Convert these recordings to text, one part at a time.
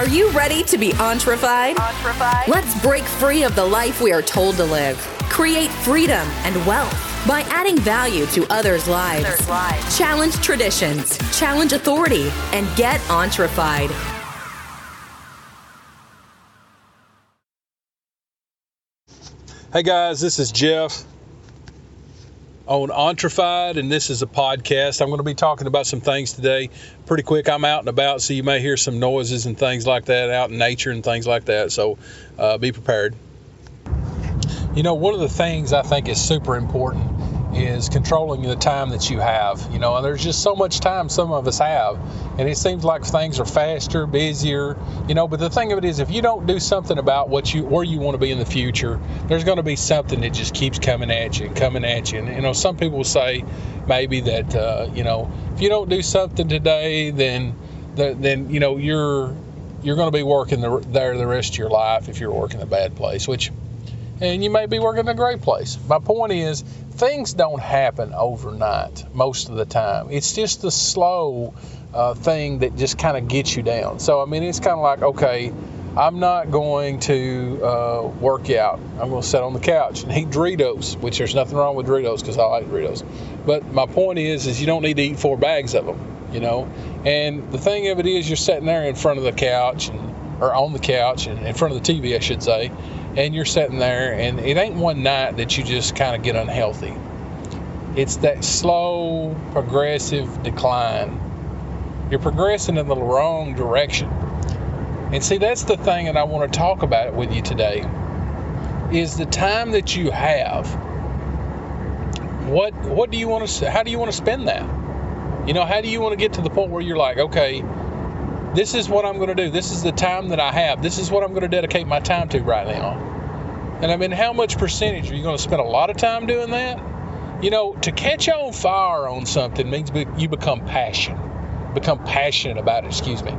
Are you ready to be entrified? Let's break free of the life we are told to live. Create freedom and wealth by adding value to others' lives. Challenge traditions, challenge authority, and get entrified. Hey guys, this is Jeff on Entrified, and this is a podcast. I'm going to be talking about some things today pretty quick. I'm out and about, so you may hear some noises and things like that out in nature and things like that, so be prepared. You know, one of the things I think is super important is controlling the time that you have. You know, and there's just so much time some of us have, and it seems like things are faster, busier, you know, but the thing of it is, if you don't do something about where you want to be in the future, there's going to be something that just keeps coming at you. And, you know, some people say maybe that, you know, if you don't do something today, then you know, you're going to be working there the rest of your life if you're working a bad place, and you may be working in a great place. My point is, things don't happen overnight most of the time. It's just the slow thing that just kind of gets you down. So, I mean, it's kind of like, okay, I'm not going to work out. I'm going to sit on the couch and eat Doritos, which there's nothing wrong with Doritos because I like Doritos. But my point is you don't need to eat 4 bags of them, you know. And the thing of it is, you're sitting there in front of the couch or on the couch and in front of the TV, I should say, and you're sitting there, and it ain't one night that you just kind of get unhealthy. It's that slow, progressive decline. You're progressing in the wrong direction. And see, that's the thing that I want to talk about with you today, is the time that you have. What do you want to, how do you want to spend that? You know, how do you want to get to the point where you're like, okay, this is what I'm going to do. This is the time that I have. This is what I'm going to dedicate my time to right now. And I mean, how much percentage? Are you going to spend a lot of time doing that? You know, to catch on fire on something means you become passionate about it, excuse me.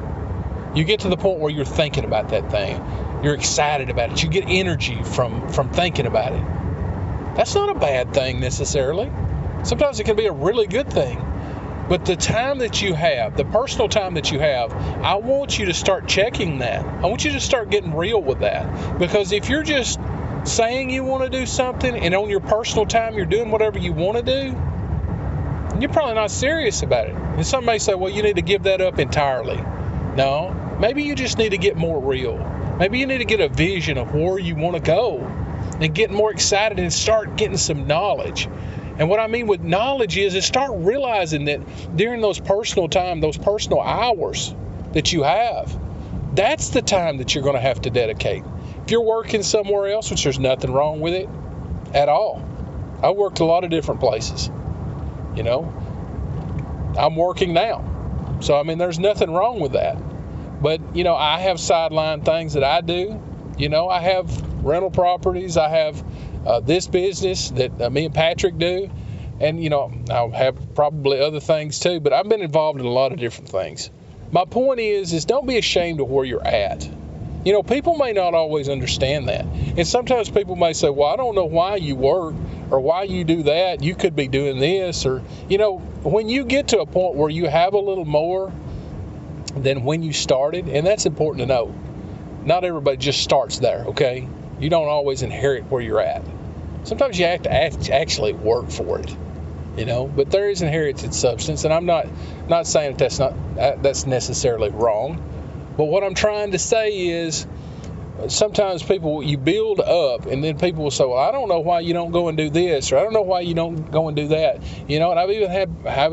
You get to the point where you're thinking about that thing. You're excited about it. You get energy from thinking about it. That's not a bad thing necessarily. Sometimes it can be a really good thing. But the time that you have, the personal time that you have, I want you to start checking that. I want you to start getting real with that. Because if you're just saying you want to do something and on your personal time you're doing whatever you want to do, you're probably not serious about it. And some may say, well, you need to give that up entirely. No, maybe you just need to get more real. Maybe you need to get a vision of where you want to go and get more excited and start getting some knowledge. And what I mean with knowledge is start realizing that during those personal time, those personal hours that you have, that's the time that you're going to have to dedicate. If you're working somewhere else, which there's nothing wrong with it at all. I worked a lot of different places, you know. I'm working now. So, I mean, there's nothing wrong with that. But, you know, I have sideline things that I do. You know, I have rental properties. I have this business that me and Patrick do, and you know, I'll have probably other things too, but I've been involved in a lot of different things. My point is don't be ashamed of where you're at. You know, people may not always understand that, and sometimes people may say, well, I don't know why you work or why you do that, you could be doing this, or you know, when you get to a point where you have a little more than when you started, and that's important to know, not everybody just starts there, okay? You don't always inherit where you're at. Sometimes you have to actually work for it, you know. But there is inherited substance, and I'm not saying that's necessarily wrong. But what I'm trying to say is, sometimes you build up, and then people will say, "Well, I don't know why you don't go and do this, or I don't know why you don't go and do that," you know. And I've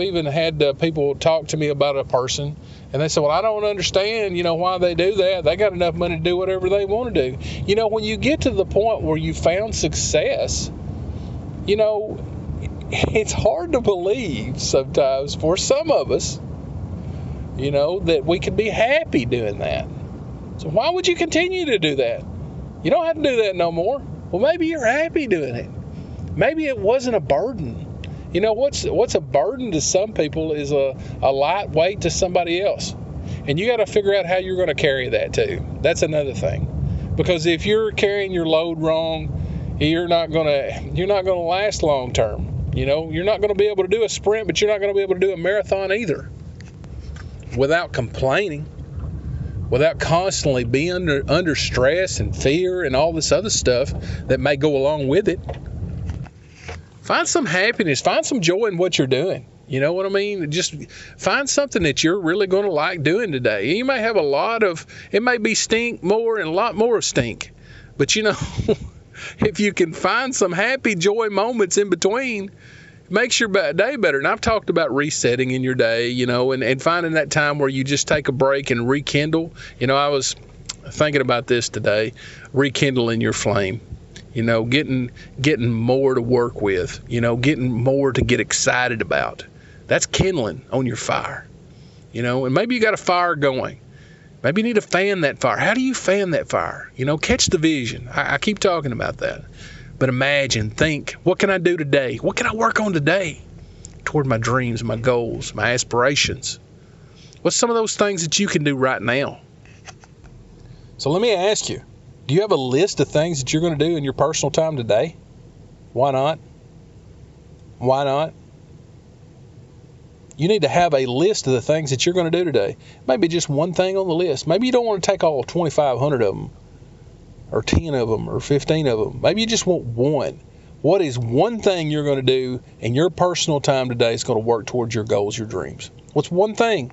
even had people talk to me about a person. And they say, well, I don't understand, you know, why they do that. They got enough money to do whatever they want to do. You know, when you get to the point where you found success, you know, it's hard to believe sometimes for some of us, you know, that we could be happy doing that. So why would you continue to do that? You don't have to do that no more. Well, maybe you're happy doing it. Maybe it wasn't a burden. You know, what's a burden to some people is a light weight to somebody else. And you got to figure out how you're going to carry that too. That's another thing. Because if you're carrying your load wrong, you're not going to last long term. You know, you're not going to be able to do a sprint, but you're not going to be able to do a marathon either without complaining. without constantly being under stress and fear and all this other stuff that may go along with it. Find some happiness. Find some joy in what you're doing. You know what I mean? Just find something that you're really going to like doing today. You may have a lot of, it may be stink more and a lot more stink. But, you know, if you can find some happy joy moments in between, it makes your day better. And I've talked about resetting in your day, you know, and finding that time where you just take a break and rekindle. You know, I was thinking about this today, rekindling your flame. You know, getting more to work with, you know, getting more to get excited about. That's kindling on your fire, you know, and maybe you got a fire going. Maybe you need to fan that fire. How do you fan that fire? You know, catch the vision. I keep talking about that. But imagine, think, what can I do today? What can I work on today toward my dreams, my goals, my aspirations? What's some of those things that you can do right now? So let me ask you, do you have a list of things that you're going to do in your personal time today? Why not? Why not? You need to have a list of the things that you're going to do today. Maybe just one thing on the list. Maybe you don't want to take all 2,500 of them, or 10 of them, or 15 of them. Maybe you just want one. What is one thing you're going to do in your personal time today that's going to work towards your goals, your dreams? What's one thing?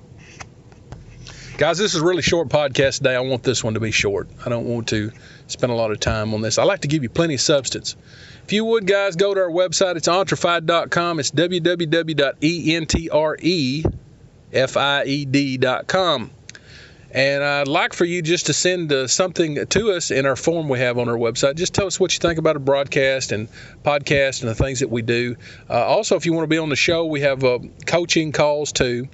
Guys, this is a really short podcast today. I want this one to be short. I don't want to spend a lot of time on this. I like to give you plenty of substance. If you would, guys, go to our website. It's entrified.com. It's www.entrified.com. And I'd like for you just to send something to us in our form we have on our website. Just tell us what you think about a broadcast and podcast and the things that we do. Also, if you want to be on the show, we have coaching calls, too,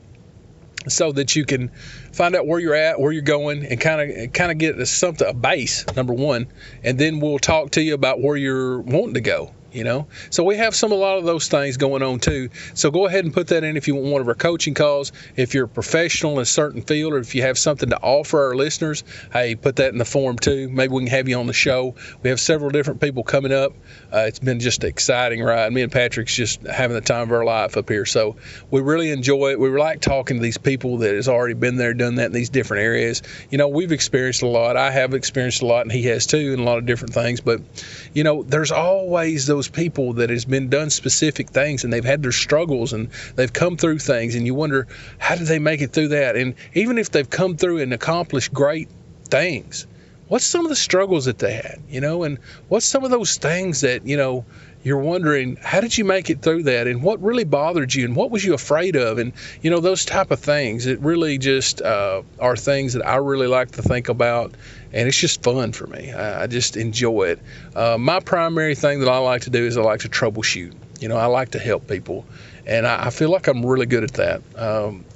so that you can find out where you're at, where you're going, and kind of get a base, number one, and then we'll talk to you about where you're wanting to go, you know. So we have a lot of those things going on too. So go ahead and put that in if you want one of our coaching calls. If you're a professional in a certain field, or if you have something to offer our listeners, hey, put that in the form too. Maybe we can have you on the show. We have several different people coming up. It's been just an exciting ride. Me and Patrick's just having the time of our life up here. So we really enjoy it. We like talking to these people that has already been there, done that in these different areas. You know, we've experienced a lot. I have experienced a lot, and he has too, and a lot of different things. But, you know, there's always those people that has been done specific things, and they've had their struggles, and they've come through things, and you wonder, how did they make it through that? And even if they've come through and accomplished great things, what's some of the struggles that they had, you know, and what's some of those things that, you know, you're wondering, how did you make it through that? And what really bothered you? And what was you afraid of? And, you know, those type of things, it really just are things that I really like to think about. And it's just fun for me. I just enjoy it. My primary thing that I like to do is I like to troubleshoot. You know, I like to help people. And I feel like I'm really good at that.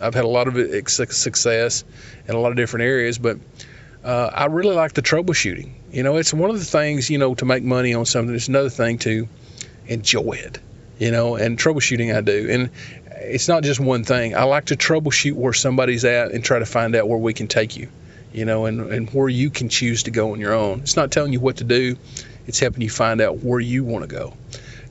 I've had a lot of success in a lot of different areas, but I really like the troubleshooting. You know, it's one of the things, you know, to make money on something. It's another thing to enjoy it, you know, and troubleshooting I do. And it's not just one thing. I like to troubleshoot where somebody's at and try to find out where we can take you, you know, and where you can choose to go on your own. It's not telling you what to do. It's helping you find out where you want to go.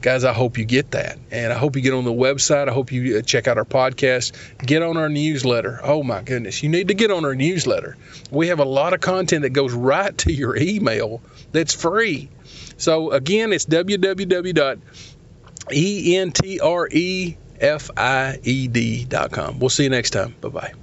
Guys, I hope you get that. And I hope you get on the website. I hope you check out our podcast. Get on our newsletter. Oh, my goodness. You need to get on our newsletter. We have a lot of content that goes right to your email that's free. So, again, it's www.entrified.com. We'll see you next time. Bye-bye.